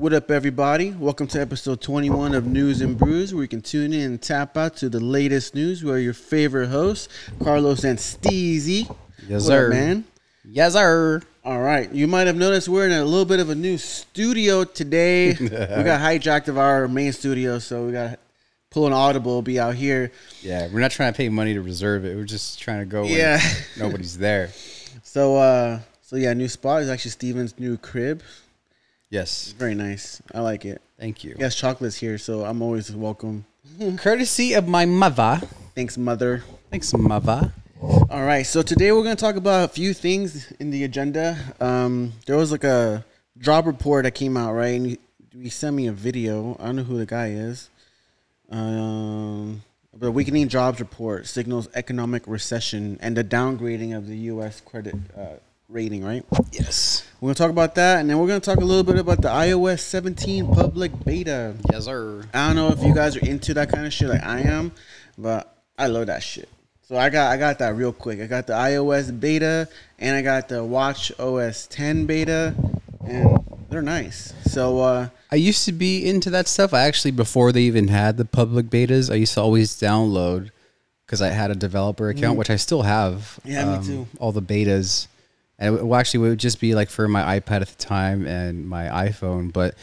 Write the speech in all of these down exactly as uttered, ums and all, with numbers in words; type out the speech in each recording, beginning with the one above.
What up, everybody? Welcome to episode twenty-one of News and Brews, where you can tune in and tap out to the latest news. We are your favorite hosts, Carlos and Steezy. Yes, sir. What up, man? Yes, sir. All right. You might have noticed we're in a little bit of a new studio today. We got hijacked of our main studio, so we got to pull an Audible, be out here. Yeah, we're not trying to pay money to reserve it. We're just trying to go yeah. when nobody's there. So, uh, so yeah, new spot is actually Steven's new crib. Yes. Very nice. I like it. Thank you. Yes, chocolate's here, so I'm always welcome. Courtesy of my mother. Thanks, mother. Thanks, mother. All right, so today we're going to talk about a few things in the agenda. Um, there was like a job report that came out, right? And you, you sent me a video. I don't know who the guy is. Um, the weakening jobs report signals economic recession and the downgrading of the U S credit uh rating, right? Yes. We're going to talk about that, and then we're going to talk a little bit about the i O S seventeen public beta. Yes, sir. I don't know if you guys are into that kind of shit like I am, but I love that shit. So I got I got that real quick. I got the iOS beta, and I got the watch O S ten beta, and they're nice. So uh, I used to be into that stuff. I actually, before they even had the public betas, I used to always download, because I had a developer account, mm. which I still have. Yeah, um, me too. All the betas. And it, well, actually, it would just be like for my iPad at the time and my iPhone. But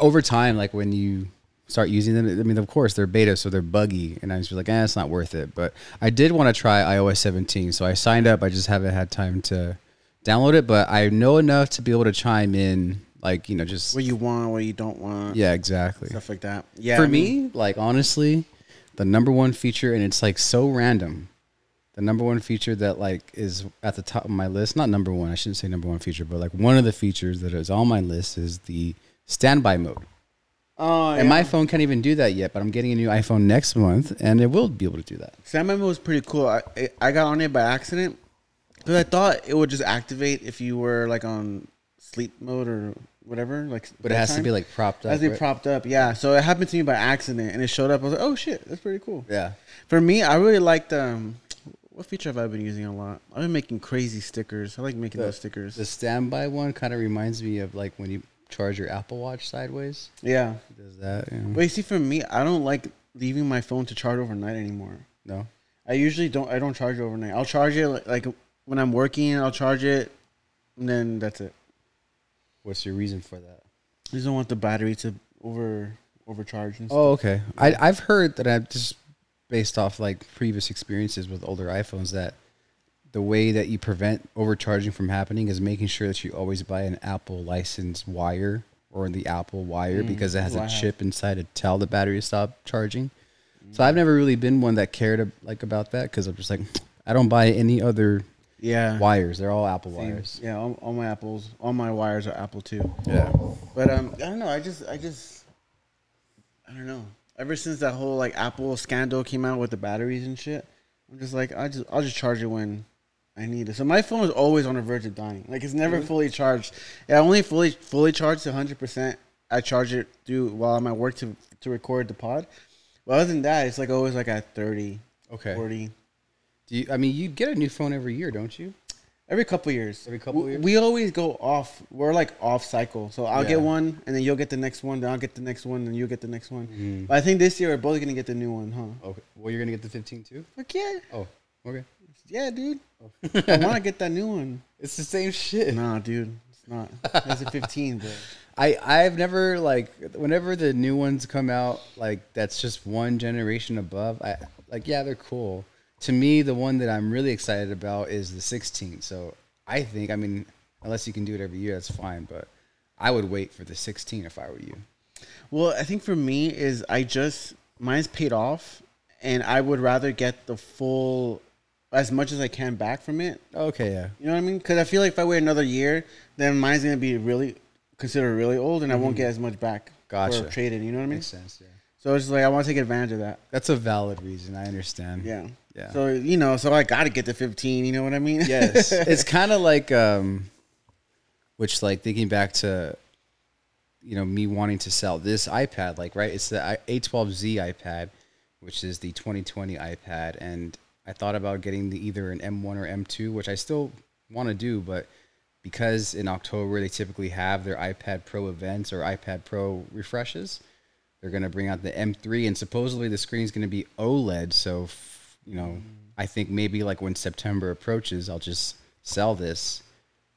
over time, like when you start using them, I mean, of course, they're beta, so they're buggy. And I was like, eh, it's not worth it. But I did want to try i O S seventeen. So I signed up. I just haven't had time to download it. But I know enough to be able to chime in, like, you know, just what you want, what you don't want. Yeah, exactly. Stuff like that. Yeah. For I mean, me, like, honestly, the number one feature, and it's like so random. The number one feature that like is at the top of my list, not number one, I shouldn't say number one feature, but like one of the features that is on my list is the standby mode. Oh, and yeah. My phone can't even do that yet, but I'm getting a new iPhone next month and it will be able to do that. Standby mode was pretty cool. I, I got on it by accident because I thought it would just activate if you were like on sleep mode or whatever. Like, but it has time. to be like propped up. It has to be right? propped up, yeah. So it happened to me by accident and it showed up. I was like, oh shit, that's pretty cool. Yeah. For me, I really liked... Um, What feature have I been using a lot? I've been making crazy stickers. I like making the, those stickers. The standby one kind of reminds me of like when you charge your Apple Watch sideways. Yeah. It does that. Yeah. But you see, for me, I don't like leaving my phone to charge overnight anymore. No. I usually don't. I don't charge it overnight. I'll charge it like, like when I'm working, I'll charge it, and then that's it. What's your reason for that? I just don't want the battery to over overcharge and stuff. Oh, okay. I, I've heard that I've just... based off like previous experiences with older iPhones, that the way that you prevent overcharging from happening is making sure that you always buy an Apple licensed wire or the Apple wire mm, because it has wow. a chip inside to tell the battery to stop charging. Mm. So I've never really been one that cared like about that because I'm just like, I don't buy any other yeah. wires. They're all Apple Same. wires. Yeah, all, all my Apples, all my wires are Apple too. Yeah, but um, I don't know. I just, I just, I don't know. Ever since that whole like Apple scandal came out with the batteries and shit, I'm just like, I just I'll just charge it when I need it. So my phone is always on the verge of dying. Like it's never fully charged. Yeah, I only fully fully charged to one hundred percent. I charge it through while I'm at work to to record the pod. But other than that, it's like always like at thirty, okay, forty. Do you? I mean, you get a new phone every year, don't you? Every couple years. Every couple we, years. We always go off. We're like off cycle. So I'll yeah. get one, and then you'll get the next one. Then I'll get the next one, and you'll get the next one. Mm. But I think this year we're both gonna get the new one, huh? Okay. Well, you're gonna get the fifteen too. Fuck yeah. Oh. Okay. Yeah, dude. Oh. I want to get that new one. It's the same shit. Nah, dude. It's not. That's a fifteen, bro. I I've never like whenever the new ones come out, like that's just one generation above. I like yeah, they're cool. To me, the one that I'm really excited about is the sixteen. So I think, I mean, unless you can do it every year, that's fine. But I would wait for the sixteen if I were you. Well, I think for me is I just, mine's paid off. And I would rather get the full, as much as I can back from it. Okay, yeah. You know what I mean? Because I feel like if I wait another year, then mine's going to be really, considered really old. And mm-hmm. I won't get as much back. Gotcha. Or traded, you know what I mean? Makes sense, yeah. So it's like I want to take advantage of that. That's a valid reason. I understand. Yeah. Yeah. So you know, so I got to get the fifteen. You know what I mean? Yes. It's kind of like, um, which like thinking back to, you know, me wanting to sell this iPad. Like, right? It's the A twelve Z iPad, which is the twenty twenty iPad, and I thought about getting the either an M one or M two, which I still want to do, but because in October they typically have their iPad Pro events or iPad Pro refreshes, they're going to bring out the M three, and supposedly the screen is going to be OLED. So, f- you know, mm. I think maybe like when September approaches, I'll just sell this,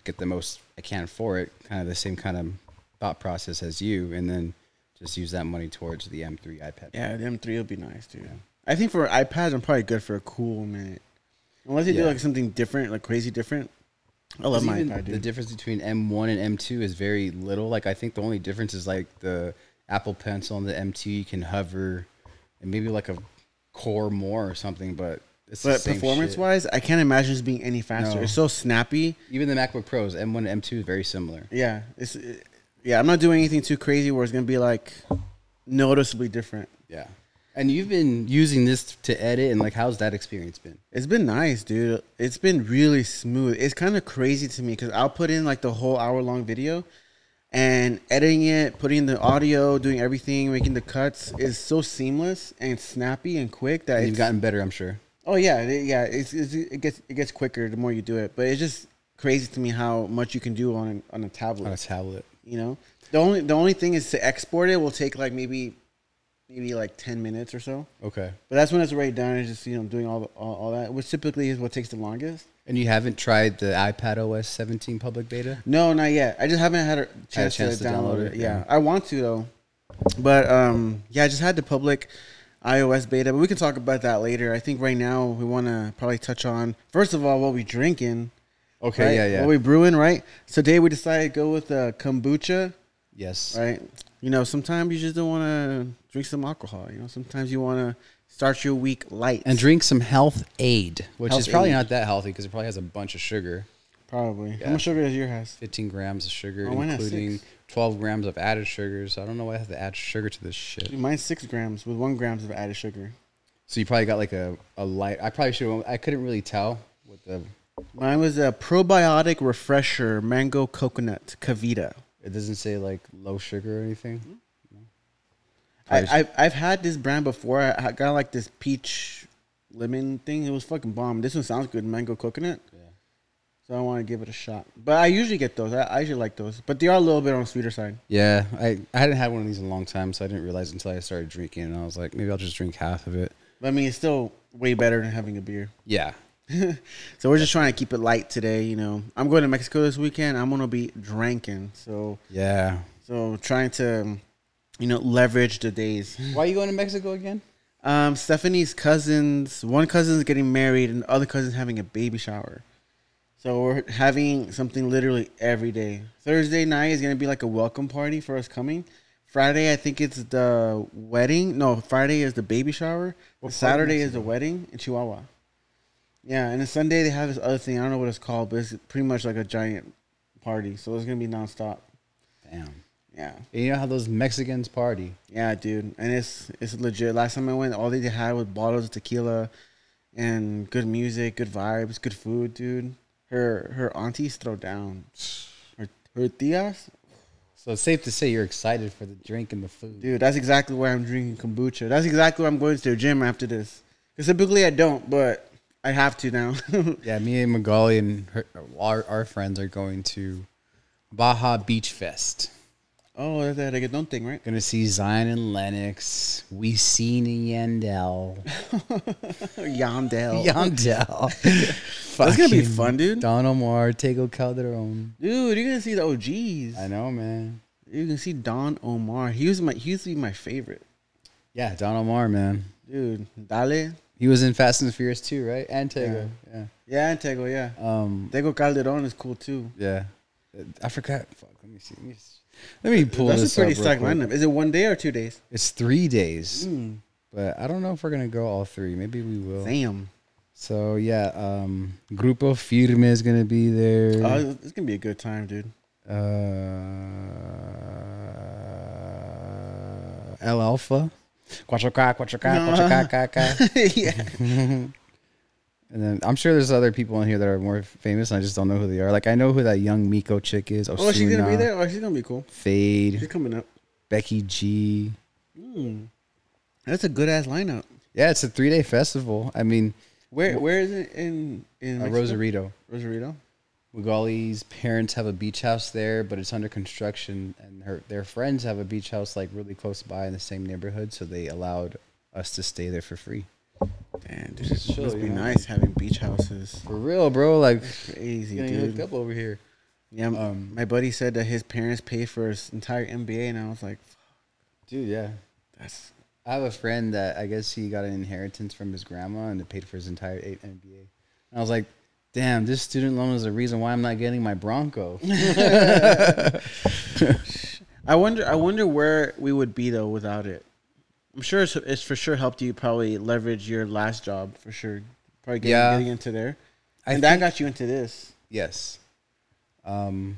get the most I can for it, kind of the same kind of thought process as you, and then just use that money towards the M three iPad. Yeah, the M three would be nice, dude. Yeah. I think for iPads, I'm probably good for a cool minute. Unless they yeah. do like something different, like crazy different. I love my iPad, dude. The difference between M one and M two is very little. Like, I think the only difference is like the Apple Pencil and the M two, you can hover and maybe like a core more or something, but it's but the same performance shit. Wise, I can't imagine it being any faster. No. It's so snappy. Even the MacBook Pros, M one and M two is very similar. Yeah. It's, it, yeah, I'm not doing anything too crazy where it's going to be like noticeably different. Yeah. And you've been using this to edit, and like, how's that experience been? It's been nice, dude. It's been really smooth. It's kind of crazy to me because I'll put in like the whole hour-long video, and editing it, putting in the audio, doing everything, making the cuts is so seamless and snappy and quick that and it's, you've gotten better, I'm sure. Oh yeah, yeah. It's, it's it gets it gets quicker the more you do it, but it's just crazy to me how much you can do on an, on a tablet. On a tablet, you know. The only the only thing is to export it will take like maybe. Maybe like ten minutes or so. Okay, but that's when it's already done. It's just, you know, doing all the, all, all that, which typically is what takes the longest. And you haven't tried the iPadOS seventeen public beta? No, not yet. I just haven't had a chance, had a chance to, to download, download it. it. Yeah. yeah, I want to though, but um, yeah, I just had the public iOS beta. But we can talk about that later. I think right now we want to probably touch on first of all what we drinking. Okay, right? yeah, yeah. What we brewing, right? So today we decided to go with uh, kombucha. Yes. Right. You know, sometimes you just don't want to drink some alcohol. You know, sometimes you want to start your week light. And drink some health aid, which health is probably aid. Not that healthy because it probably has a bunch of sugar. Probably. Yeah. How much sugar does yours have? fifteen grams of sugar, oh, including twelve grams of added sugar. So I don't know why I have to add sugar to this shit. Dude, mine's six grams with one grams of added sugar. So you probably got like a, a light. I probably should. I couldn't really tell what the. Mine was a probiotic refresher, mango coconut, Cavita. It doesn't say like low sugar or anything. Mm-hmm. No. I, I've I've had this brand before. I got like this peach lemon thing. It was fucking bomb. This one sounds good, mango coconut. Yeah. So I want to give it a shot. But I usually get those. I, I usually like those. But they are a little bit on the sweeter side. Yeah, I, I hadn't had one of these in a long time, so I didn't realize until I started drinking. And I was like, maybe I'll just drink half of it. But I mean, it's still way better than having a beer. Yeah. So we're just trying to keep it light today, you know. I'm going to Mexico this weekend. I'm gonna be drinking, so yeah. So trying to, you know, leverage the days. Why are you going to Mexico again? Um, Stephanie's cousins. One cousin's getting married, and the other cousin's having a baby shower. So we're having something literally every day. Thursday night is gonna be like a welcome party for us coming. Friday, I think it's the wedding. No, Friday is the baby shower. Saturday is the wedding in Chihuahua. Yeah, and then Sunday they have this other thing. I don't know what it's called, but it's pretty much like a giant party. So it's going to be nonstop. Damn. Yeah. And you know how those Mexicans party. Yeah, dude. And it's it's legit. Last time I went, all they had was bottles of tequila and good music, good vibes, good food, dude. Her her aunties throw down. Her, her tías. So it's safe to say you're excited for the drink and the food. Dude, that's exactly why I'm drinking kombucha. That's exactly why I'm going to the gym after this. Because typically I don't, but... I have to now. Yeah, me and Magali and her, our, our friends are going to Baja Beach Fest. Oh, that's that reggaeton thing, right? Going to see Zion and Lennox. We seen Yandel. Yandel. Yandel. That's going to be fun, dude. Don Omar, Tego Calderon. Dude, you're going to see the O Gs. I know, man. You're going to see Don Omar. He was my, he used to be my favorite. Yeah, Don Omar, man. Dude, dale. He was in Fast and the Furious too, right? And Tego. Yeah, yeah, yeah and Tego, yeah. Um, Tego Calderon is cool too. Yeah. I forgot. Fuck, let me see. Let me, let me pull That's this up. That's a pretty up stacked lineup. Is it one day or two days? It's three days. Mm. But I don't know if we're going to go all three. Maybe we will. Damn. So, yeah. Um, Grupo Firme is going to be there. Oh, it's going to be a good time, dude. Uh, El Alfa. Cuatro K, Cuatro K, Cuatro K, K, K. Yeah. And then I'm sure there's other people in here that are more famous, and I just don't know who they are. Like, I know who that young Miko chick is. Osuna, oh, she's going to be there? Oh, she's going to be cool. Fade. She's coming up. Becky G. Mm. That's a good-ass lineup. Yeah, it's a three-day festival. I mean. Where Where is it in? in uh, Rosarito. Rosarito? Magali's parents have a beach house there, but it's under construction, and her their friends have a beach house like really close by in the same neighborhood, so they allowed us to stay there for free. Man, dude, it must be nice having beach houses. For real, bro. Like, that's crazy, dude. Hooked up over here. Yeah, um, my buddy said that his parents paid for his entire M B A, and I was like, fuck. Dude, yeah. That's. I have a friend that I guess he got an inheritance from his grandma, and it paid for his entire M B A. And I was like, damn, this student loan is the reason why I'm not getting my Bronco. I wonder I wonder where we would be, though, without it. I'm sure it's, it's for sure helped you probably leverage your last job, for sure. Probably getting, yeah. getting into there. I and that got you into this. Yes. Um,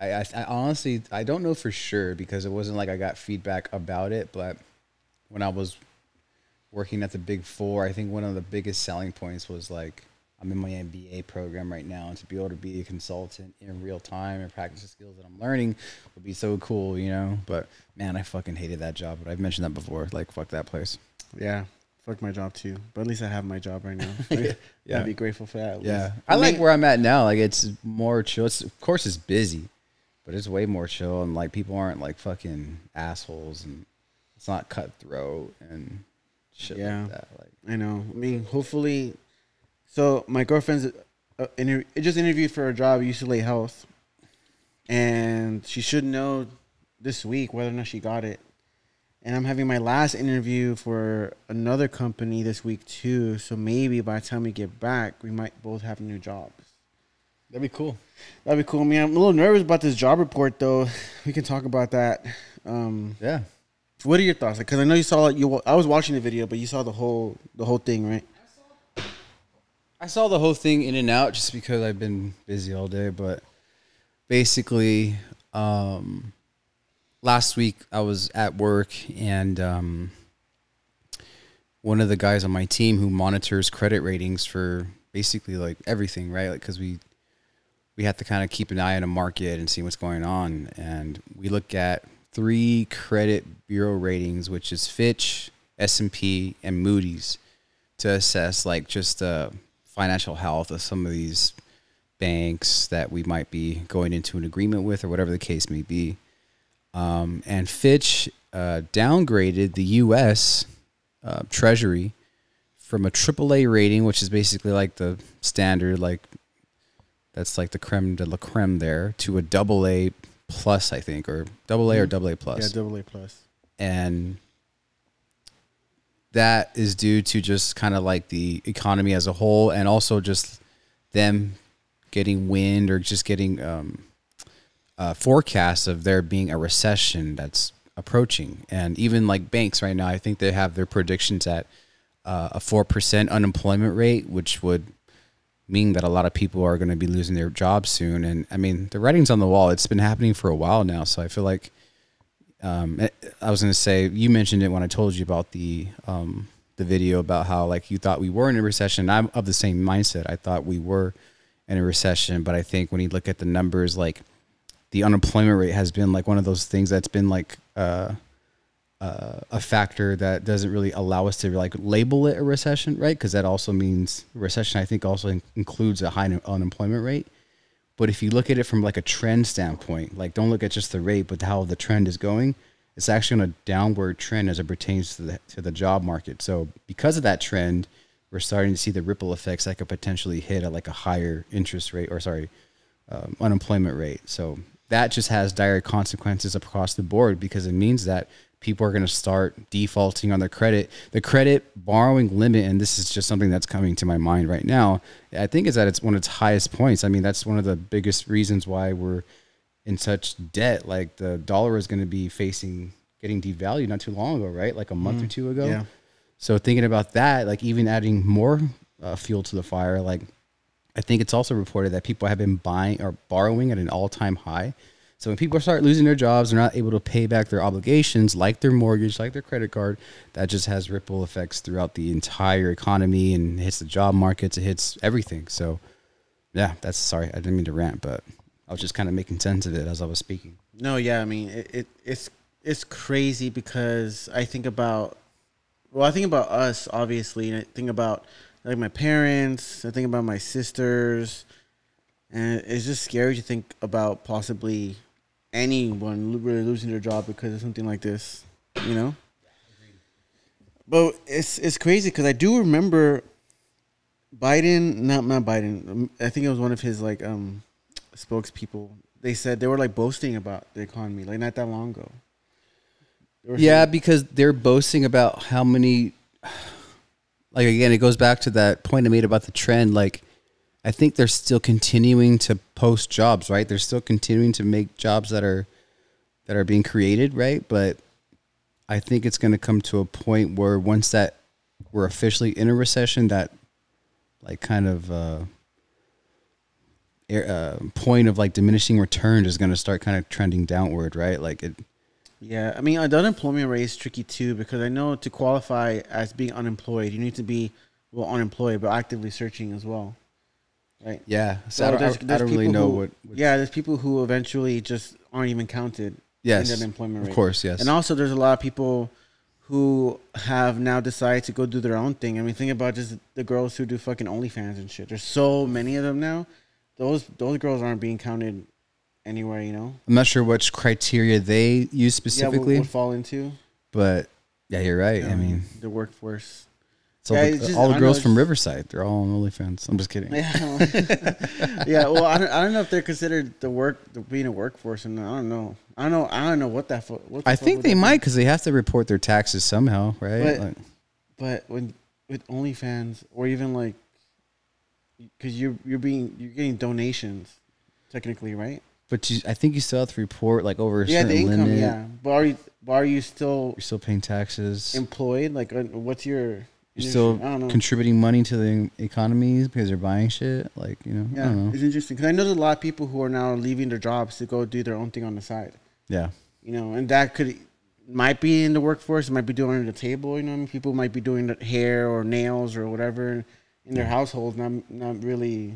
I, I, I honestly, I don't know for sure, because it wasn't like I got feedback about it, but when I was working at the Big Four, I think one of the biggest selling points was like, I'm in my M B A program right now, and to be able to be a consultant in real time and practice the skills that I'm learning would be so cool, you know? But, man, I fucking hated that job. But I've mentioned that before. Like, fuck that place. Yeah. Fuck my job, too. But at least I have my job right now. Like, yeah. I'd be grateful for that. Yeah. Least. I like where I'm at now. Like, it's more chill. It's, of course, it's busy, but it's way more chill. And, like, people aren't, like, fucking assholes. And it's not cutthroat and shit yeah. like that. Like, I know. I mean, hopefully... So my girlfriend's uh, inter- just interviewed for a job at U C L A Health, and she should know this week whether or not she got it. And I'm having my last interview for another company this week too, so maybe by the time we get back, we might both have new jobs. That'd be cool. That'd be cool. I mean, I'm a little nervous about this job report, though. We can talk about that. Um, yeah. What are your thoughts? Because like, I know you saw like, you. I was watching the video, but you saw the whole the whole thing, right? I saw the whole thing in and out just because I've been busy all day, but basically um, last week I was at work, and um, one of the guys on my team who monitors credit ratings for basically like everything, right? Like, 'cause we, we have to kind of keep an eye on the market and see what's going on. And we look at three credit bureau ratings, which is Fitch, S and P, and Moody's, to assess like just uh financial health of some of these banks that we might be going into an agreement with or whatever the case may be. Um, and Fitch uh, downgraded the U S uh, Treasury from a triple A rating, which is basically like the standard, like that's like the creme de la creme there, to a double A plus, I think, or double A or double A plus. Yeah, double A plus. And that is due to just kind of like the economy as a whole, and also just them getting wind or just getting um, uh, forecasts of there being a recession that's approaching. And even like banks right now, I think they have their predictions at uh, a four percent unemployment rate, which would mean that a lot of people are going to be losing their jobs soon. And I mean, the writing's on the wall. It's been happening for a while now. So I feel like Um, I was going to say, you mentioned it when I told you about the, um, the video about how like you thought we were in a recession. I'm of the same mindset. I thought we were in a recession, but I think when you look at the numbers, like the unemployment rate has been like one of those things that's been like, uh, uh, a factor that doesn't really allow us to like label it a recession, right? 'Cause that also means recession, I think, also in- includes a high un- unemployment rate. But if you look at it from like a trend standpoint, like don't look at just the rate, but how the trend is going, it's actually on a downward trend as it pertains to the to the job market. So because of that trend, we're starting to see the ripple effects that could potentially hit at like a higher interest rate or sorry, um, unemployment rate. So that just has dire consequences across the board, because it means that people are going to start defaulting on their credit. The credit borrowing limit, and this is just something that's coming to my mind right now, I think is that it's one of its highest points. I mean, that's one of the biggest reasons why we're in such debt. Like the dollar is going to be facing getting devalued not too long ago, right? Like a month mm, or two ago. Yeah. So thinking about that, like even adding more uh, fuel to the fire, like I think it's also reported that people have been buying or borrowing at an all-time high. So when people start losing their jobs, they're not able to pay back their obligations, like their mortgage, like their credit card. That just has ripple effects throughout the entire economy, and hits the job markets. It hits everything. So, yeah, that's sorry, I didn't mean to rant, but I was just kind of making sense of it as I was speaking. No, yeah, I mean it, it it's it's crazy, because I think about well, I think about us obviously, and I think about like my parents, I think about my sisters. And it's just scary to think about possibly anyone really losing their job because of something like this, you know? But it's it's crazy because I do remember Biden, not not Biden, I think it was one of his, like, um, spokespeople. They said they were, like, boasting about the economy, like, not that long ago. Yeah, saying, because they're boasting about how many, like, again, it goes back to that point I made about the trend, like, I think they're still continuing to post jobs, right? They're still continuing to make jobs that are that are being created, right? But I think it's going to come to a point where once that we're officially in a recession, that like kind of uh, air, uh, point of like diminishing returns is going to start kind of trending downward, right? Like it. Yeah, I mean, the unemployment rate is tricky too because I know to qualify as being unemployed, you need to be well unemployed but actively searching as well. Right. Yeah. So, so I don't, there's, there's I don't really know who, what, what. Yeah, there's people who eventually just aren't even counted. Yes. In that employment rate. Of course. Yes. And also, there's a lot of people who have now decided to go do their own thing. I mean, think about just the girls who do fucking OnlyFans and shit. There's so many of them now. Those those girls aren't being counted anywhere. You know. I'm not sure which criteria they use specifically. Yeah, would fall into. But yeah, you're right. Yeah, I mean, the workforce. So yeah, the, just, all the girls know, from Riverside, they're all on OnlyFans. I'm just kidding. Yeah, yeah well, I don't, I don't know if they're considered the work, the, being a workforce, and I don't know. I don't know. I don't know what that. Fo- what I think they might because they have to report their taxes somehow, right? But, like, but when with OnlyFans or even like, because you're you're being you're getting donations, technically, right? But you, I think you still have to report like over a yeah, certain the income, limit. Yeah, but are you but are you still you're still paying taxes? Employed? Like, what's your You're still contributing money to the economies because they're buying shit. Like, you know, yeah, I don't know. It's interesting because I know there's a lot of people who are now leaving their jobs to go do their own thing on the side. Yeah. You know, and that could, might be in the workforce, it might be doing under the table. You know what I mean? People might be doing hair or nails or whatever in their yeah. households, not, not really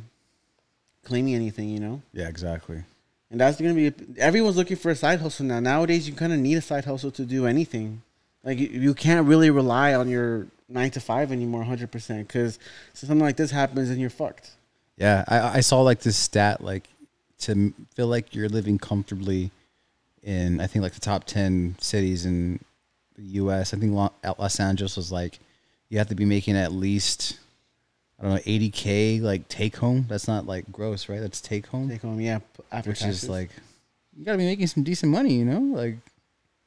claiming anything, you know? Yeah, exactly. And that's going to be, everyone's looking for a side hustle now. Nowadays, you kind of need a side hustle to do anything. Like, you, you can't really rely on your nine to five anymore, one hundred percent, because so something like this happens and you're fucked. Yeah, I, I saw, like, this stat, like, to feel like you're living comfortably in, I think, like, the top ten cities in the U S I think Los Angeles was, like, you have to be making at least, I don't know, eighty K, like, take-home. That's not, like, gross, right? That's take-home? Take-home, yeah, after Which taxes. Is, like, you got to be making some decent money, you know? Like,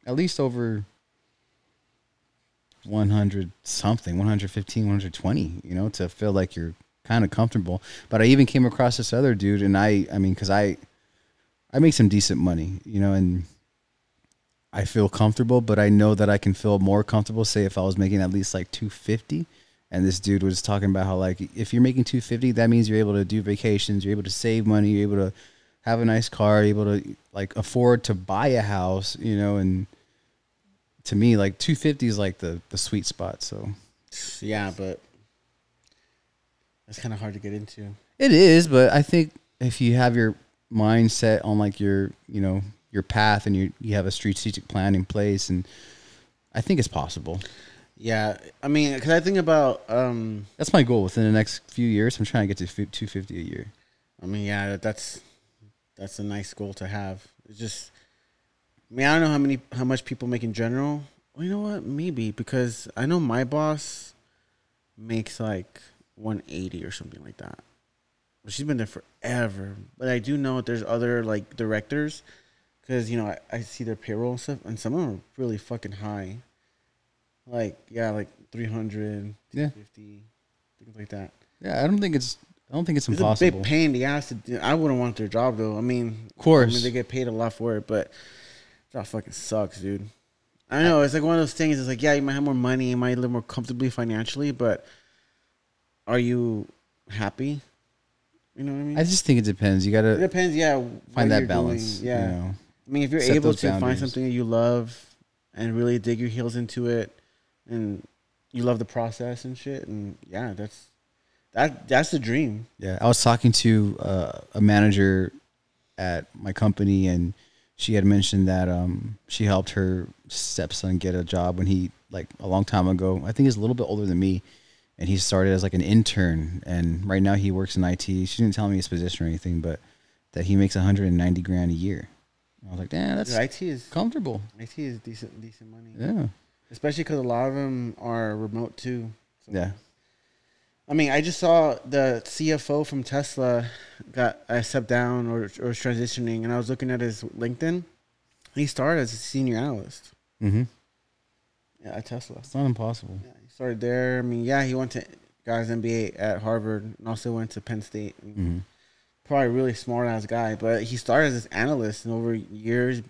at least over one hundred something, one hundred fifteen, one hundred twenty, you know, to feel like you're kind of comfortable. But I even came across this other dude, and I, I mean, because I, I make some decent money, you know, and I feel comfortable, but I know that I can feel more comfortable, say, if I was making at least like two hundred fifty. And this dude was talking about how, like, if you're making two hundred fifty, that means you're able to do vacations, you're able to save money, you're able to have a nice car, you're able to, like, afford to buy a house, you know, and to me, like, two hundred fifty is like the, the sweet spot. So, yeah, but that's kind of hard to get into. It is, but I think if you have your mindset on, like, your, you know, your path and you you have a strategic plan in place, and I think it's possible. Yeah, I mean, because I think about um, that's my goal within the next few years. I'm trying to get to two hundred fifty a year. I mean, yeah, that's that's a nice goal to have. It's just. I mean, I don't know how many, how much people make in general. Well, you know what? Maybe because I know my boss makes like one hundred eighty or something like that. But she's been there forever. But I do know there's other like directors because, you know, I, I see their payroll and stuff, and some of them are really fucking high. Like, yeah, like three hundred, yeah. two hundred fifty, things like that. Yeah, I don't think it's. I don't think it's, it's impossible. It's a big pain in the ass to do. I wouldn't want their job though. I mean, of course, I mean, they get paid a lot for it, but. That fucking sucks, dude. I know. It's like one of those things. It's like, yeah, you might have more money. You might live more comfortably financially, but are you happy? You know what I mean? I just think it depends. You got to... It depends, yeah. Find that balance. Doing, yeah. You know, I mean, if you're able to boundaries. Find something that you love and really dig your heels into it and you love the process and shit, and yeah, that's that. That's the dream. Yeah. I was talking to uh, a manager at my company, and she had mentioned that um, she helped her stepson get a job when he, like, a long time ago. I think he's a little bit older than me. and he started as like an intern, and right now he works in I T. She didn't tell me his position or anything, but that he makes one hundred ninety grand a year. I was like, damn, that's Dude, I T is comfortable. I T is decent, decent money. Yeah, especially because a lot of them are remote too. So. Yeah, I mean, I just saw the C F O from Tesla got uh, stepped down or or transitioning, and I was looking at his LinkedIn. He started as a senior analyst. Mm-hmm. Yeah, at Tesla. It's not impossible. Yeah, he started there. I mean, yeah, he went to got his M B A at Harvard, and also went to Penn State. Mm-hmm. Probably a really smart ass guy, but he started as this analyst, and over years,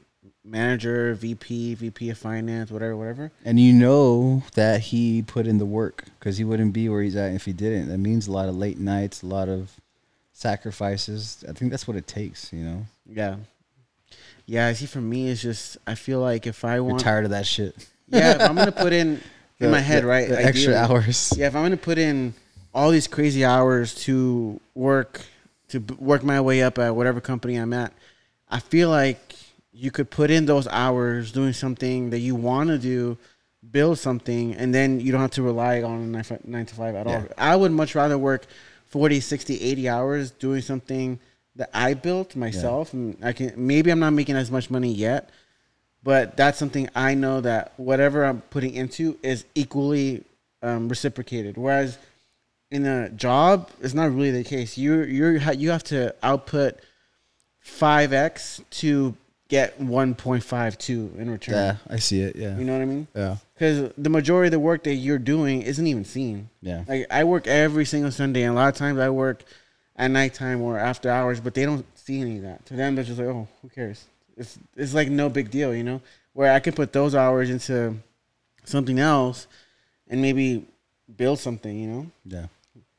manager, V P, V P of finance, whatever, whatever. And you know that he put in the work, because he wouldn't be where he's at if he didn't. That means a lot of late nights, a lot of sacrifices. I think that's what it takes, you know? Yeah. Yeah, see, for me, it's just, I feel like if I want... You're tired of that shit. Yeah, if I'm going to put in, the, in my head, the, right? The extra hours. Yeah, if I'm going to put in all these crazy hours to work... to work my way up at whatever company I'm at, I feel like you could put in those hours doing something that you want to do, build something, and then you don't have to rely on a nine to five at yeah. all. I would much rather work forty, sixty, eighty hours doing something that I built myself. Yeah. And I can maybe I'm not making as much money yet, but that's something I know that whatever I'm putting into is equally um, reciprocated. Whereas in a job, it's not really the case. You you you have to output five x to get one point five two in return. Yeah, I see it. Yeah, you know what I mean. Yeah, because the majority of the work that you're doing isn't even seen. Yeah, like I work every single Sunday, and a lot of times I work at nighttime or after hours, but they don't see any of that. To them, they're just like, oh, who cares? It's it's like no big deal, you know. Where I could put those hours into something else, and maybe build something, you know. Yeah.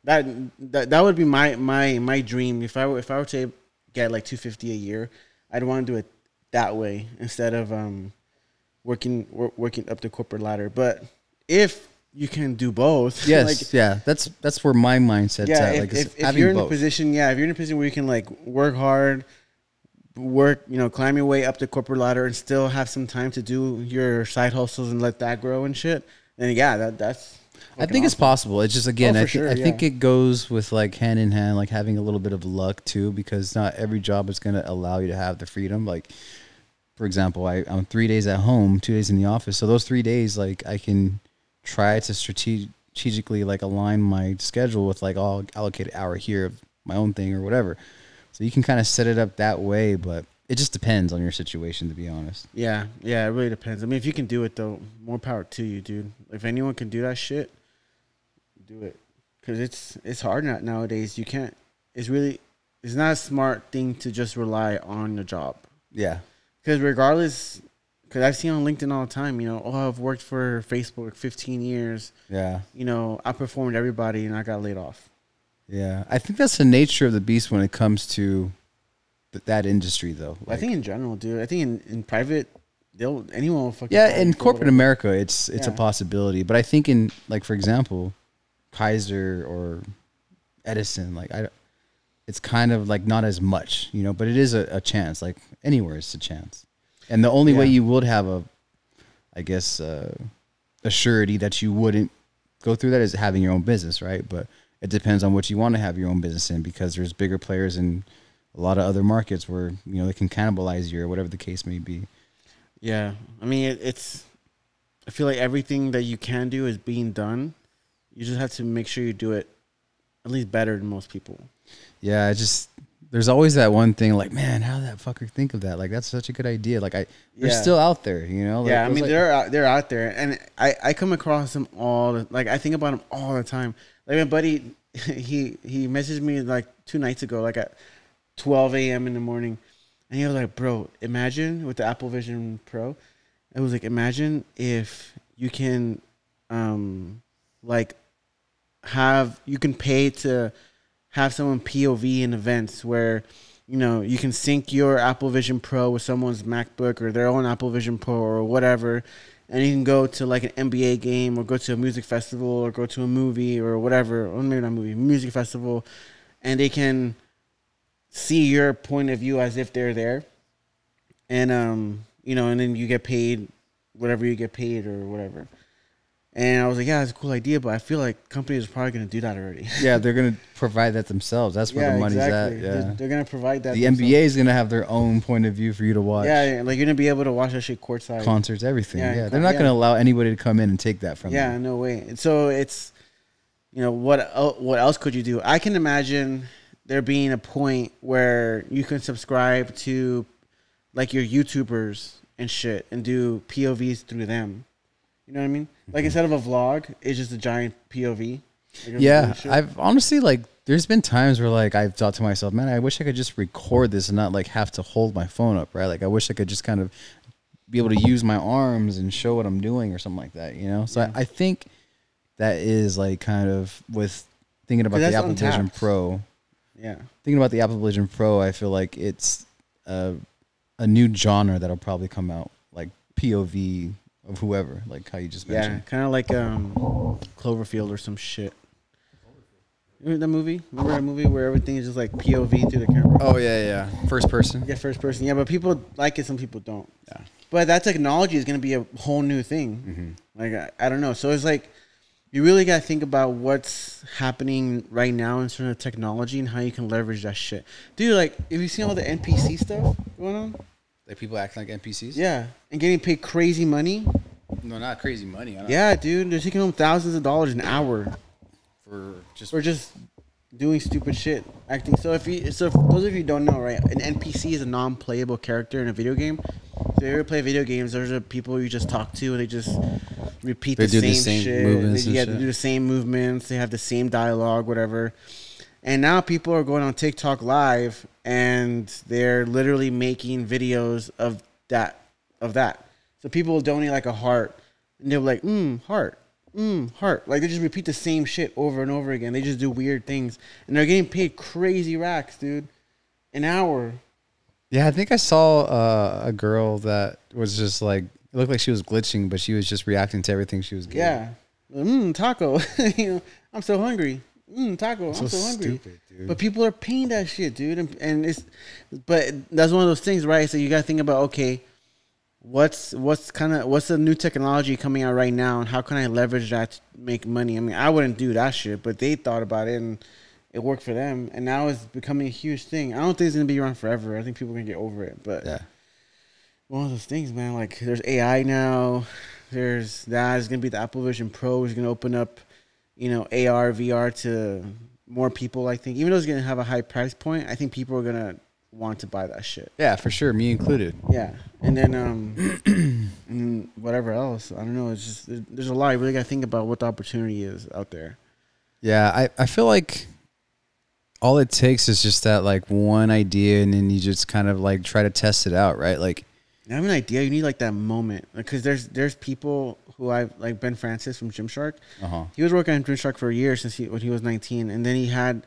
That, that that would be my my my dream. If I were if I were to get like two fifty a year, I'd want to do it that way instead of um working wor- working up the corporate ladder. But if you can do both, yes, like, yeah, that's that's where my mindset's yeah, at. If, like, if, if you're in both. a position, yeah, if you're in a position where you can like work hard, work you know, climb your way up the corporate ladder, and still have some time to do your side hustles and let that grow and shit, then yeah, that that's. I think awesome. It's possible. It's just, again, oh, I, th- sure, yeah. I think it goes with like hand in hand, like having a little bit of luck too, because not every job is going to allow you to have the freedom. Like, for example, I, I'm three days at home, two days in the office. So those three days, like I can try to strateg- strategically like align my schedule with like, I'll allocate an hour here of my own thing or whatever. So you can kind of set it up that way, but it just depends on your situation, to be honest. Yeah. Yeah. It really depends. I mean, if you can do it though, more power to you, dude. If anyone can do that shit, do it, because it's it's hard not nowadays. You can't. It's really it's not a smart thing to just rely on your job. Yeah, because regardless, because I've seen on LinkedIn all the time. You know, oh, I've worked for Facebook fifteen years. Yeah, you know, I performed everybody and I got laid off. Yeah, I think that's the nature of the beast when it comes to th- that industry, though. Like, I think in general, dude. I think in, in private, they'll anyone will fucking. Yeah, in corporate America, it's it's yeah. a possibility, but I think in like for example. Kaiser or Edison, like I, it's kind of like not as much, you know, but it is a, a chance. Like anywhere, it's a chance, and the only yeah. way you would have a, I guess, uh, a surety that you wouldn't go through that is having your own business, right? But it depends on what you want to have your own business in, because there's bigger players in a lot of other markets where you know they can cannibalize you or whatever the case may be. Yeah, I mean, it, it's. I feel like everything that you can do is being done. You just have to make sure you do it at least better than most people. Yeah, I just there's always that one thing like, man, how did that fucker think of that? Like that's such a good idea. Like I they're yeah. still out there, you know? Like, yeah, I mean like, they're out, they're out there, and I, I come across them all. The, like I think about them all the time. Like my buddy, he he messaged me like two nights ago, like at twelve a.m. in the morning, and he was like, bro, imagine with the Apple Vision Pro, it was like imagine if you can, um, like. Have you can pay to have someone P O V in events where you know you can sync your Apple Vision Pro with someone's MacBook or their own Apple Vision Pro or whatever, and you can go to like an N B A game or go to a music festival or go to a movie or whatever, or maybe not movie, music festival, and they can see your point of view as if they're there, and um, you know, and then you get paid whatever you get paid or whatever. And I was like, yeah, that's a cool idea, but I feel like companies are probably going to do that already. Yeah, they're going to provide that themselves. That's where yeah, the money's exactly. at. Yeah, They're, they're going to provide that. The themselves. N B A is going to have their own point of view for you to watch. Yeah, like you're going to be able to watch that shit courtside. Concerts, everything. Yeah, yeah. They're not yeah. going to allow anybody to come in and take that from yeah, you. Yeah, no way. So it's, you know, what what else could you do? I can imagine there being a point where you can subscribe to, like, your YouTubers and shit and do P O Vs through them. You know what I mean? Like, instead of a vlog, it's just a giant P O V. Like, yeah, I've honestly, like, there's been times where, like, I've thought to myself, man, I wish I could just record this and not, like, have to hold my phone up, right? Like, I wish I could just kind of be able to use my arms and show what I'm doing or something like that, you know? So yeah. I, I think that is, like, kind of with thinking about the Apple Vision Pro. Yeah. Thinking about the Apple Vision Pro, I feel like it's a, a new genre that'll probably come out, like P O V of whoever, like how you just mentioned. Yeah, kind of like um, Cloverfield or some shit. Remember that movie? Remember that movie where everything is just like P O V through the camera? Oh, yeah, yeah. First person? Yeah, first person. Yeah, but people like it, some people don't. Yeah. But that technology is going to be a whole new thing. Mm-hmm. Like, I, I don't know. So it's like, you really got to think about what's happening right now in terms of technology and how you can leverage that shit. Dude, like, have you seen all the N P C stuff going on? Like, people acting like N P Cs? Yeah. And getting paid crazy money? No, not crazy money. I don't yeah, know. Dude. They're taking home thousands of dollars an hour. For just... Or just doing stupid shit. Acting. So, if you... So, for those of you who don't know, right? An N P C is a non-playable character in a video game. So, if you ever play video games, those are people you just talk to, and they just repeat they the, do same the same shit. Movements they, yeah, and shit. They do the same movements. They have the same dialogue, whatever. And now people are going on TikTok Live, and they're literally making videos of that, of that. So people will donate like a heart, and they're like, mm, heart, mm, heart. Like, they just repeat the same shit over and over again. They just do weird things, and they're getting paid crazy racks, dude, an hour. Yeah, I think I saw uh, a girl that was just like, it looked like she was glitching, but she was just reacting to everything she was getting. Yeah, mmm, taco. You know, I'm so hungry. Mm, taco, so I'm so hungry. Stupid, dude. But people are paying that shit, dude, and, and it's, but that's one of those things, right? So you gotta think about, okay, what's what's kind of what's the new technology coming out right now, and how can I leverage that to make money? I mean, I wouldn't do that shit, but they thought about it and it worked for them, and now it's becoming a huge thing. I don't think it's gonna be around forever. I think people are gonna get over it, but yeah, one of those things, man. Like, there's A I now, there's that. There's gonna be the Apple Vision Pro, which is gonna open up, you know, A R, V R to more people, I think. Even though it's going to have a high price point, I think people are going to want to buy that shit. Yeah, for sure. Me included. Yeah. And then um, and whatever else. I don't know. It's just, there's a lot. You really got to think about what the opportunity is out there. Yeah. I, I feel like all it takes is just that, like, one idea, and then you just kind of, like, try to test it out, right? Like, I have an idea. You need, like, that moment. Because like, there's there's people who I've... Like, Ben Francis from Gymshark. Uh-huh. He was working on Gymshark for a year since he when he was nineteen. And then he had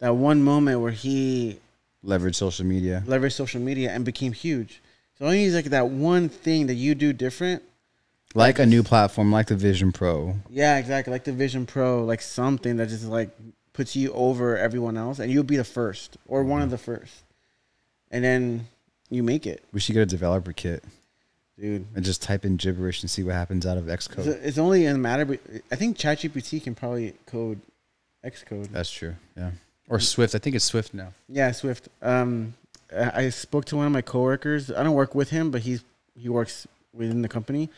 that one moment where he... Leveraged social media. Leveraged social media and became huge. So all you need is, like, that one thing that you do different. Like, like a new platform, like the Vision Pro. Yeah, exactly. Like the Vision Pro. Like, something that just, like, puts you over everyone else. And you'll be the first. Or mm-hmm. one of the first. And then... you make it. We should get a developer kit, dude, and just type in gibberish and see what happens out of Xcode. It's only a matter, but I think ChatGPT can probably code Xcode. That's true. Yeah, or Swift. I think it's Swift now. Yeah, Swift. Um, I spoke to one of my coworkers. I don't work with him, but he's he works within the company,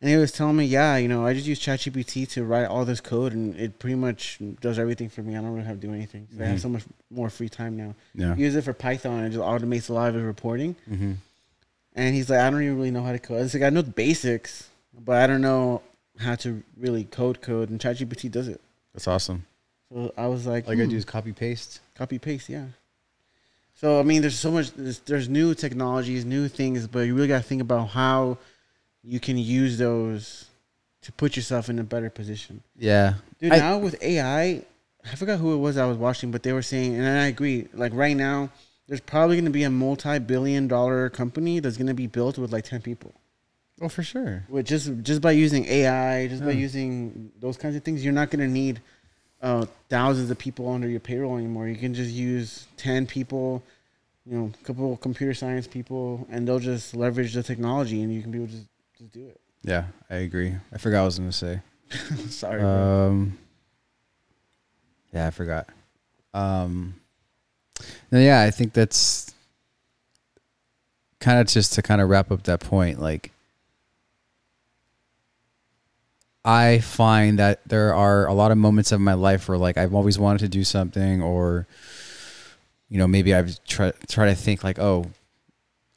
and he was telling me, yeah, you know, I just use ChatGPT to write all this code, and it pretty much does everything for me. I don't really have to do anything. So mm-hmm. I have so much more free time now. Yeah. Use it for Python, and it just automates a lot of his reporting. Mm-hmm. And he's like, I don't even really know how to code. It's like, I know the basics, but I don't know how to really code code, and ChatGPT does it. That's awesome. So I was like, all you gotta do is copy paste. Copy paste, yeah. So, I mean, there's so much, there's, there's new technologies, new things, but you really gotta think about how you can use those to put yourself in a better position. Yeah. Dude, I, now with A I, I forgot who it was I was watching, but they were saying, and I agree, like right now, there's probably going to be a multi-billion dollar company that's going to be built with like ten people. Oh, for sure. With just just by using A I, just yeah. by using those kinds of things, you're not going to need uh, thousands of people under your payroll anymore. You can just use ten people, you know, a couple of computer science people, and they'll just leverage the technology, and you can be able to just... just do it. Yeah, I agree. I forgot what I was going to say. Sorry. Um, yeah, I forgot. Um, no, yeah, I think that's kind of just to kind of wrap up that point. Like, I find that there are a lot of moments of my life where, like, I've always wanted to do something, or, you know, maybe I've tried try to think like, oh,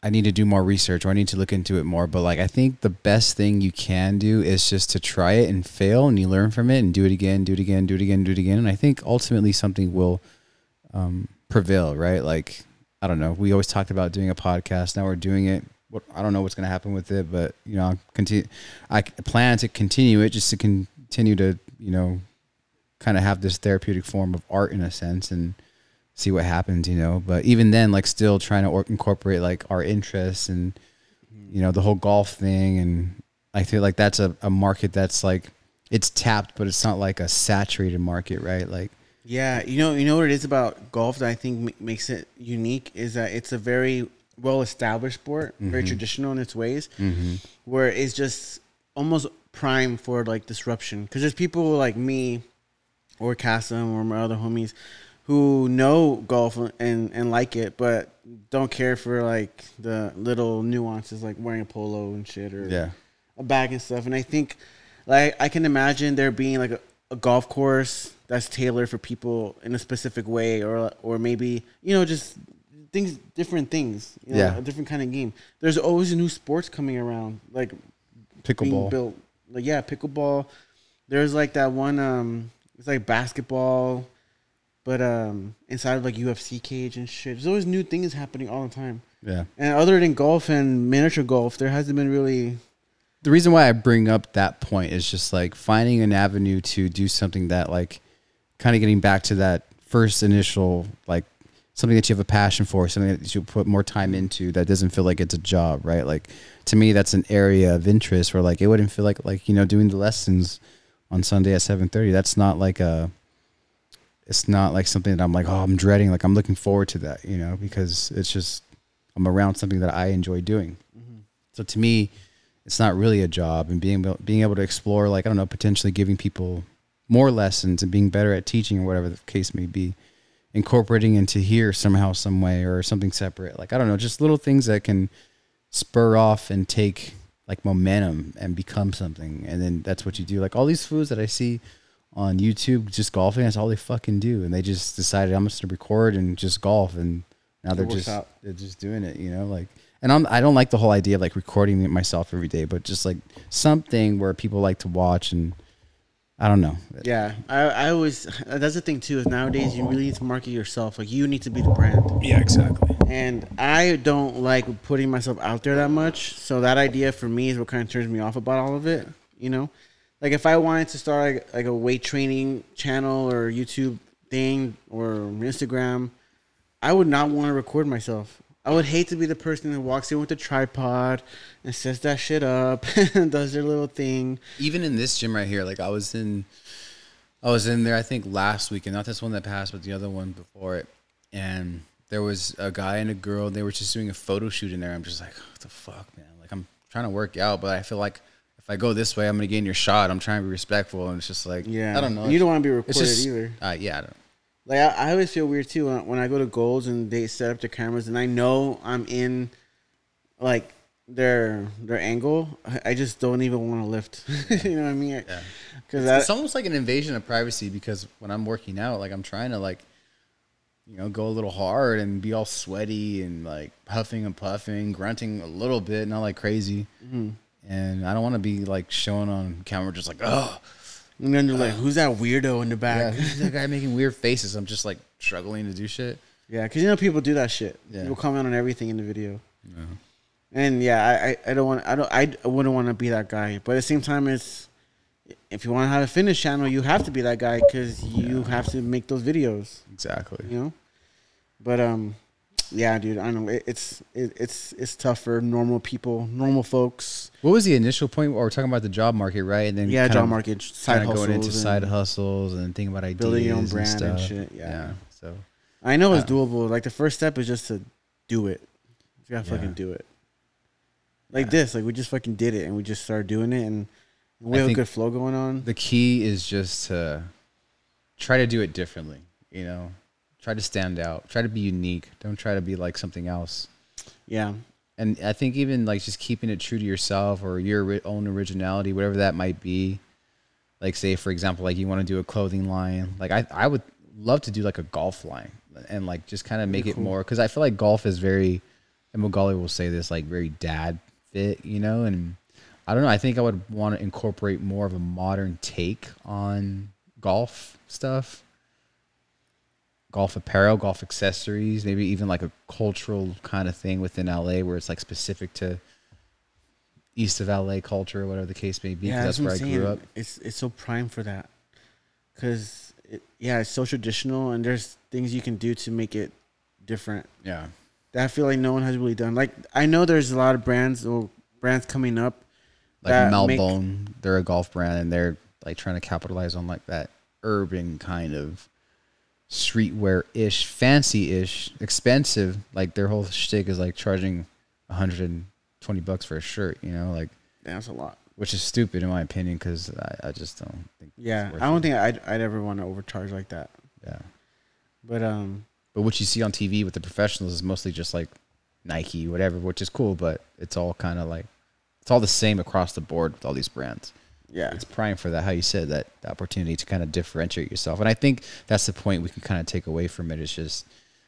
I need to do more research, or I need to look into it more. But, like, I think the best thing you can do is just to try it and fail, and you learn from it and do it again, do it again, do it again, do it again. And I think ultimately something will um, prevail, right? Like, I don't know. We always talked about doing a podcast. Now we're doing it. What, I don't know what's going to happen with it, but, you know, I'll continue. I plan to continue it just to continue to, you know, kind of have this therapeutic form of art in a sense, and see what happens, you know. But even then, like, still trying to or- incorporate like our interests, and, you know, the whole golf thing. And I feel like that's a, a market that's like, it's tapped, but it's not like a saturated market, right? Like, yeah, you know, you know what it is about golf that I think m- makes it unique is that it's a very well established sport, mm-hmm. very traditional in its ways, mm-hmm. where it's just almost prime for like disruption, because there's people like me or Kasim or my other homies who know golf and, and like it, but don't care for like the little nuances, like wearing a polo and shit, or yeah. a bag and stuff. And I think, like, I can imagine there being like a, a golf course that's tailored for people in a specific way, or or maybe, you know, just things, different things, you know, yeah. a different kind of game. There's always new sports coming around, like pickleball, built, like yeah, pickleball. There's like that one, um, it's like basketball. But um, inside of like U F C cage and shit, there's always new things happening all the time. Yeah. And other than golf and miniature golf, there hasn't been really. The reason why I bring up that point is just like finding an avenue to do something that, like, kind of getting back to that first initial, like, something that you have a passion for, something that you put more time into that doesn't feel like it's a job, right? Like, to me, that's an area of interest where, like, it wouldn't feel like like you know doing the lessons on Sunday at seven thirty. That's not like a. It's not like something that I'm like, oh, I'm dreading. Like, I'm looking forward to that, you know, because it's just, I'm around something that I enjoy doing. Mm-hmm. So to me, it's not really a job, and being able, being able to explore, like, I don't know, potentially giving people more lessons and being better at teaching, or whatever the case may be, incorporating into here somehow, some way, or something separate. Like, I don't know, just little things that can spur off and take like momentum and become something. And then that's what you do. Like all these foods that I see on YouTube, just golfing, that's all they fucking do. And they just decided, I'm just going to record and just golf. And now they're just, out. they're just doing it, you know, like, and I'm, I don't like the whole idea of like recording it myself every day, but just like something where people like to watch, and I don't know. Yeah. I, I always, that's the thing too, is nowadays you really need to market yourself. Like, you need to be the brand. Yeah, exactly. And I don't like putting myself out there that much. So that idea for me is what kind of turns me off about all of it, you know? Like, if I wanted to start like, like a weight training channel or YouTube thing or Instagram, I would not want to record myself. I would hate to be the person that walks in with a tripod and sets that shit up and does their little thing. Even in this gym right here, like I was in, I was in there, I think last weekend, not this one that passed, but the other one before it. And there was a guy and a girl, they were just doing a photo shoot in there. I'm just like, oh, what the fuck, man? Like, I'm trying to work out, but I feel like, if I go this way, I'm going to gain your shot. I'm trying to be respectful. And it's just like, yeah. I don't know. You don't want to be recorded just, either. Uh, yeah, I don't. Like, I, I always feel weird, too, when I, when I go to Gold's and they set up their cameras and I know I'm in, like, their their angle. I, I just don't even want to lift. Yeah. You know what I mean? Yeah. Cause it's, I, it's almost like an invasion of privacy, because when I'm working out, like, I'm trying to, like, you know, go a little hard and be all sweaty and, like, huffing and puffing, grunting a little bit, not, like, crazy. Mm-hmm. And I don't want to be, like, shown on camera just like, oh. And then you're uh, like, who's that weirdo in the back? Yeah, who's that guy making weird faces? I'm just, like, struggling to do shit. Yeah, because, you know, people do that shit. Yeah. People comment on everything in the video. Yeah. And, yeah, I, I don't want I don't I wouldn't want to be that guy. But at the same time, it's, if you want to have a fitness channel, you have to be that guy, because you yeah. have to make those videos. Exactly. You know? But, um, yeah, dude, I know. It, it's it, it's it's tough for normal people, normal folks. What was the initial point where we're talking about the job market, right? And then yeah, job of, market, side hustles, going into side hustles and thinking about ideas, building your own brand and, stuff. and shit. Yeah. yeah, so I know it's um, doable. Like, the first step is just to do it. You gotta yeah. fucking do it. Like yeah. this, like we just fucking did it, and we just started doing it, and We have a good flow going on. The key is just to try to do it differently, you know, try to stand out, try to be unique. Don't try to be like something else. Yeah. And I think even like just keeping it true to yourself or your own originality, whatever that might be. Like say, for example, like you want to do a clothing line. Like I, I would love to do like a golf line and like just kind of make it cool. More. Cause I feel like golf is very, and Magali will say this, like very dad fit, you know, and I don't know. I think I would want to incorporate more of a modern take on golf stuff, golf apparel, golf accessories, maybe even like a cultural kind of thing within L A where it's like specific to east of L A culture, whatever the case may be. Yeah, that's, that's where I'm I saying. grew up. It's it's so prime for that because it, yeah, it's so traditional and there's things you can do to make it different. Yeah, that I feel like no one has really done. Like I know there's a lot of brands or brands coming up. Like Malbone, make, they're a golf brand, and they're like trying to capitalize on like that urban kind of streetwear-ish, fancy-ish, expensive. Like their whole shtick is like charging one hundred twenty bucks for a shirt, you know? Like that's a lot. Which is stupid in my opinion because I, I just don't think Yeah, it's worth I don't it. think I'd, I'd ever want to overcharge like that. Yeah. But um, but what you see on T V with the professionals is mostly just like Nike, whatever, which is cool, but it's all kind of like it's all the same across the board with all these brands. Yeah. It's prime for that, how you said that, the opportunity to kind of differentiate yourself. And I think that's the point we can kind of take away from it. It's just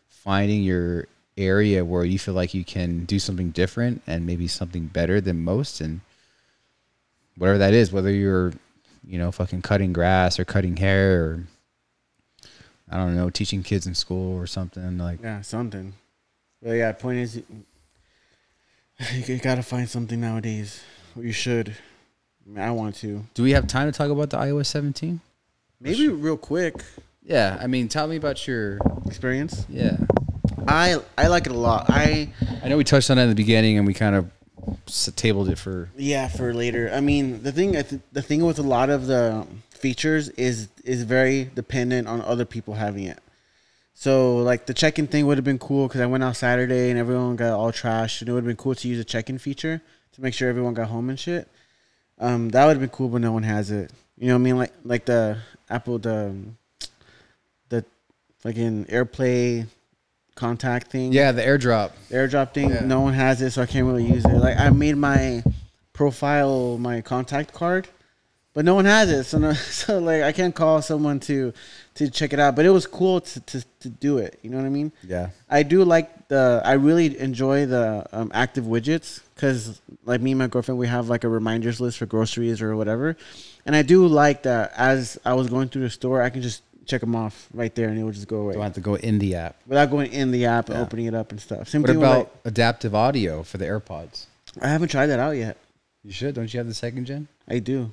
finding your area where you feel like you can do something different and maybe something better than most. And whatever that is, whether you're, you know, fucking cutting grass or cutting hair or, I don't know, teaching kids in school or something. like Yeah, something. But yeah, point is... You gotta find something nowadays. You should. I mean, I want to. Do we have time to talk about the i O S seventeen? Maybe real quick. Yeah, I mean, tell me about your experience. Yeah, I I like it a lot. I I know we touched on it in the beginning, and we kind of tabled it for yeah for later. I mean, the thing the thing with a lot of the features is is very dependent on other people having it. So, like, the check-in thing would have been cool because I went out Saturday and everyone got all trashed. And it would have been cool to use a check-in feature to make sure everyone got home and shit. Um, that would have been cool, but no one has it. You know what I mean? Like, like the Apple, the, the fucking AirPlay contact thing. Yeah, the AirDrop. The AirDrop thing. Yeah. No one has it, so I can't really use it. Like, I made my profile, my contact card. But no one has it, so no, so like I can't call someone to, to check it out. But it was cool to, to, to do it. You know what I mean? Yeah. I do like the. I really enjoy the um, active widgets because, like me and my girlfriend, we have like a reminders list for groceries or whatever, and I do like that. As I was going through the store, I can just check them off right there, and it will just go away. Don't have to go in the app without going in the app yeah. and opening it up and stuff. Same what thing about with, like, adaptive audio for the AirPods? I haven't tried that out yet. You should. Don't you have the second gen? I do.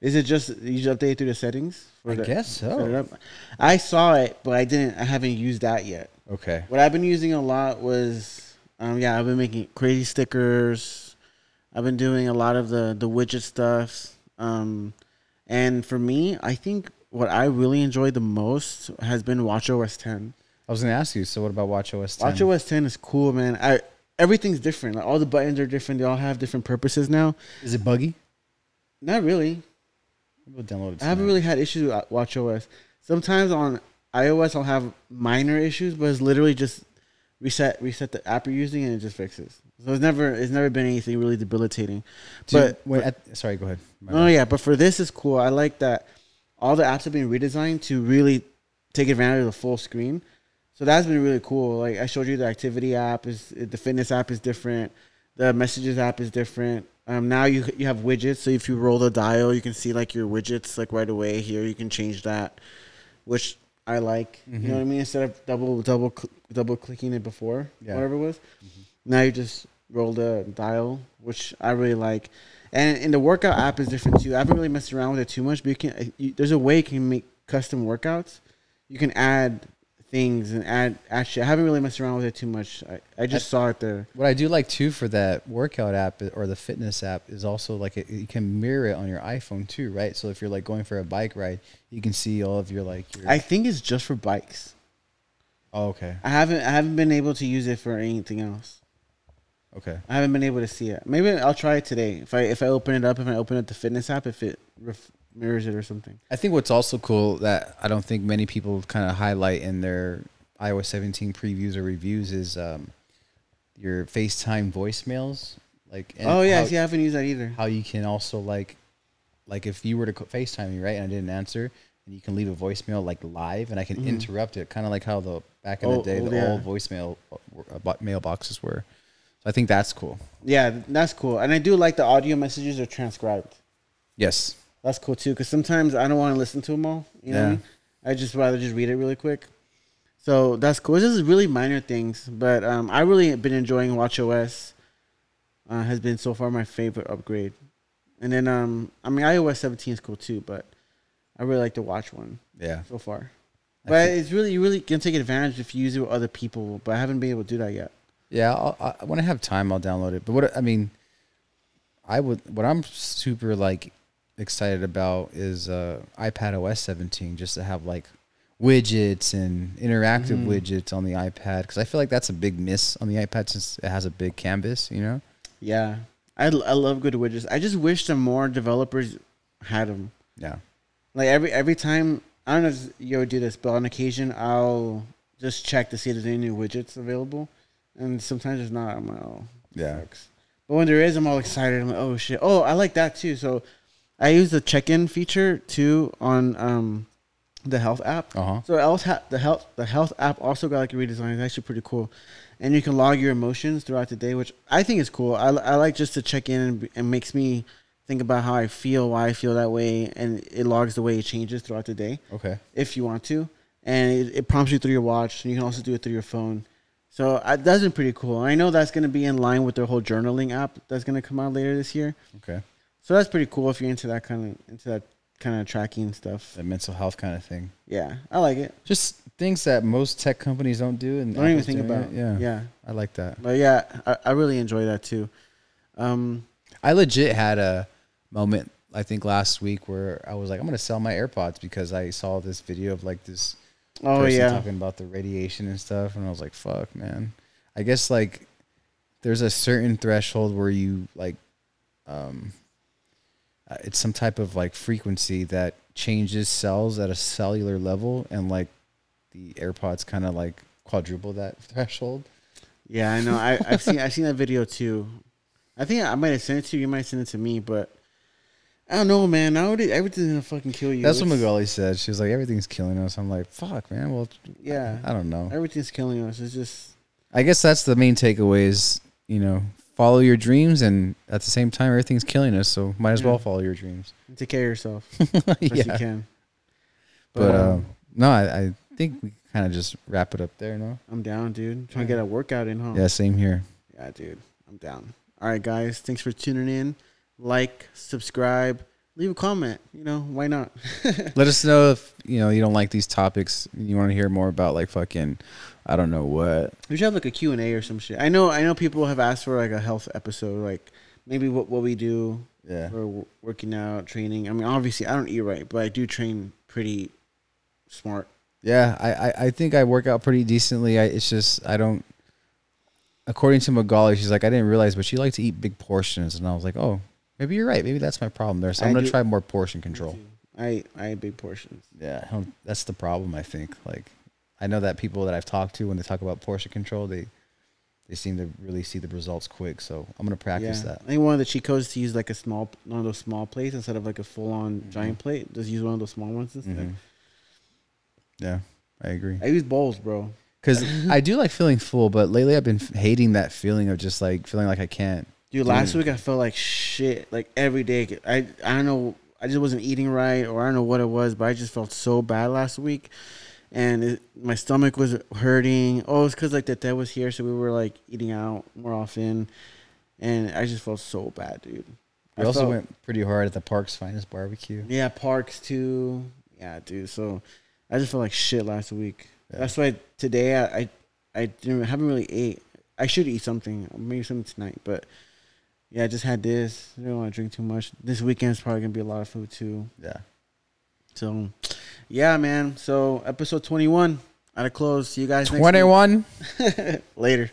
Is it just you just update through the settings? I the, guess so. I saw it, but I didn't. I haven't used that yet. Okay. What I've been using a lot was, um, yeah, I've been making crazy stickers. I've been doing a lot of the the widget stuff. Um, and for me, I think what I really enjoyed the most has been watch O S ten. I was gonna ask you. So what about watch O S ten? watch O S ten is cool, man. I everything's different. Like all the buttons are different. They all have different purposes now. Is it buggy? Not really. We'll download it I haven't really had issues with watch O S. Sometimes on iOS, I'll have minor issues, but it's literally just reset reset the app you're using, and it just fixes. So it's never it's never been anything really debilitating. Do but you, wait, for, at, sorry, go ahead. My oh mind. yeah, but for this, it's cool. I like that all the apps have been redesigned to really take advantage of the full screen. So that's been really cool. Like I showed you, the activity app is the fitness app is different, the messages app is different. Um, now you you have widgets, so if you roll the dial, you can see like your widgets like right away here. You can change that, which I like. Mm-hmm. You know what I mean? Instead of double double cl- double clicking it before, yeah. whatever it was, mm-hmm. now you just roll the dial, which I really like. And and the workout app is different too. I haven't really messed around with it too much, but you can. You, there's a way you can make custom workouts. You can add things and add. Actually, I haven't really messed around with it too much. I, I just I, saw it there. What I do like too for that workout app or the fitness app is also like it, you can mirror it on your iPhone too, right? So if you're like going for a bike ride, you can see all of your like. Your... I think it's just for bikes. Oh, okay. I haven't I haven't been able to use it for anything else. Okay. I haven't been able to see it. Maybe I'll try it today. If I if I open it up, if I open up the fitness app, if it ref- mirrors it or something. I think what's also cool that I don't think many people kind of highlight in their iOS seventeen previews or reviews is um, your FaceTime voicemails. Like and oh yeah, how, see, I haven't used that either. How you can also like, like if you were to FaceTime me, right, and I didn't answer, and you can leave a voicemail like live, and I can mm-hmm. interrupt it, kind of like how the back in oh, the day oh, the yeah. old voicemail mailboxes were. I think that's cool. Yeah, that's cool. And I do like the audio messages are transcribed. Yes. That's cool, too, because sometimes I don't want to listen to them all. You know yeah. what I mean? I just rather just read it really quick. So that's cool. It's just really minor things. But um, I really have been enjoying watchOS. Uh, has been so far my favorite upgrade. And then, um, I mean, iOS seventeen is cool, too, but I really like to watch one yeah. so far. I but think- it's really, you really can take advantage if you use it with other people, but I haven't been able to do that yet. Yeah, I'll, I, when I have time, I'll download it. But what I mean, I would what I'm super like excited about is uh, iPadOS seventeen, just to have like widgets and interactive mm-hmm. widgets on the iPad, because I feel like that's a big miss on the iPad since it has a big canvas, you know? Yeah, I, I love good widgets. I just wish some more developers had them. Yeah, like every every time I don't know if you ever do this, but on occasion I'll just check to see if there's any new widgets available. And sometimes it's not. I'm like, oh, yeah. Sucks. But when there is, I'm all excited. I'm like, oh shit. Oh, I like that too. So, I use the check-in feature too on um, the health app. Uh-huh. So else ha- the health the health app also got like a redesign. It's actually pretty cool, and you can log your emotions throughout the day, which I think is cool. I, I like just to check in and it makes me think about how I feel, why I feel that way, and it logs the way it changes throughout the day. Okay. If you want to, and it, it prompts you through your watch, and you can also do it through your phone. So uh, that's been pretty cool. I know that's going to be in line with their whole journaling app that's going to come out later this year. Okay. So that's pretty cool if you're into that kind of into that kind of tracking stuff. The mental health kind of thing. Yeah, I like it. Just things that most tech companies don't do and don't even think about. It. Yeah, yeah, I like that. But yeah, I, I really enjoy that too. Um, I legit had a moment I think last week where I was like, I'm going to sell my AirPods because I saw this video of like this. Oh yeah, talking about the radiation and stuff, and I was like, "Fuck, man." I guess like there's a certain threshold where you like, um, it's some type of like frequency that changes cells at a cellular level, and like the AirPods kind of like quadruple that threshold. Yeah, I know. I, I've seen I've seen that video too. I think I might have sent it to you. You might send it to me, but. I don't know, man. Nowadays, everything's going to fucking kill you. That's it's, what Magali said. She was like, everything's killing us. I'm like, fuck, man. Well, yeah. I, I don't know. Everything's killing us. It's just. I guess that's the main takeaway is, you know, follow your dreams. And at the same time, everything's killing us. So might as yeah. well follow your dreams. And take care of yourself. yeah. As you can. But, but um, um, no, I, I think we kind of just wrap it up there, no? I'm down, dude. I'm trying yeah. to get a workout in, huh? Yeah, same here. Yeah, dude. I'm down. All right, guys. Thanks for tuning in. Like, subscribe, leave a comment. You know, why not? Let us know if, you know, you don't like these topics. You want to hear more about, like, fucking, I don't know what. We should have, like, a Q and A or some shit. I know I know people have asked for, like, a health episode. Like, maybe what, what we do yeah. for working out, training. I mean, obviously, I don't eat right, but I do train pretty smart. Yeah, I, I, I think I work out pretty decently. I, it's just I don't. According to Magali, she's like, I didn't realize, but she liked to eat big portions. And I was like, oh. Maybe you're right. Maybe that's my problem there. So I'm going to try more portion control. I I eat big portions. Yeah. That's the problem, I think. Like, I know that people that I've talked to, when they talk about portion control, they they seem to really see the results quick. So I'm going to practice yeah. that. I think one of the cheat codes is to use, like, a small, one of those small plates instead of, like, a full-on mm-hmm. giant plate. Just use one of those small ones instead. Mm-hmm. Yeah, I agree. I use bowls, bro. Because I do like feeling full, but lately I've been hating that feeling of just, like, feeling like I can't. Dude, last Dude. week I felt like shit, like every day. I, I don't know, I just wasn't eating right, or I don't know what it was, but I just felt so bad last week, and it, my stomach was hurting. Oh, it's because like that dad was here, so we were like eating out more often, and I just felt so bad, dude. We I also felt, went pretty hard at the Park's Finest Barbecue. Yeah, Park's too. Yeah, dude. So I just felt like shit last week. Yeah. That's why today I, I, I didn't, haven't really ate. I should eat something, maybe something tonight, but. Yeah, I just had this. I don't want to drink too much. This weekend's probably going to be a lot of food, too. Yeah. So, yeah, man. So, episode twenty-one. Out of close. See you guys next week. twenty-one. Later.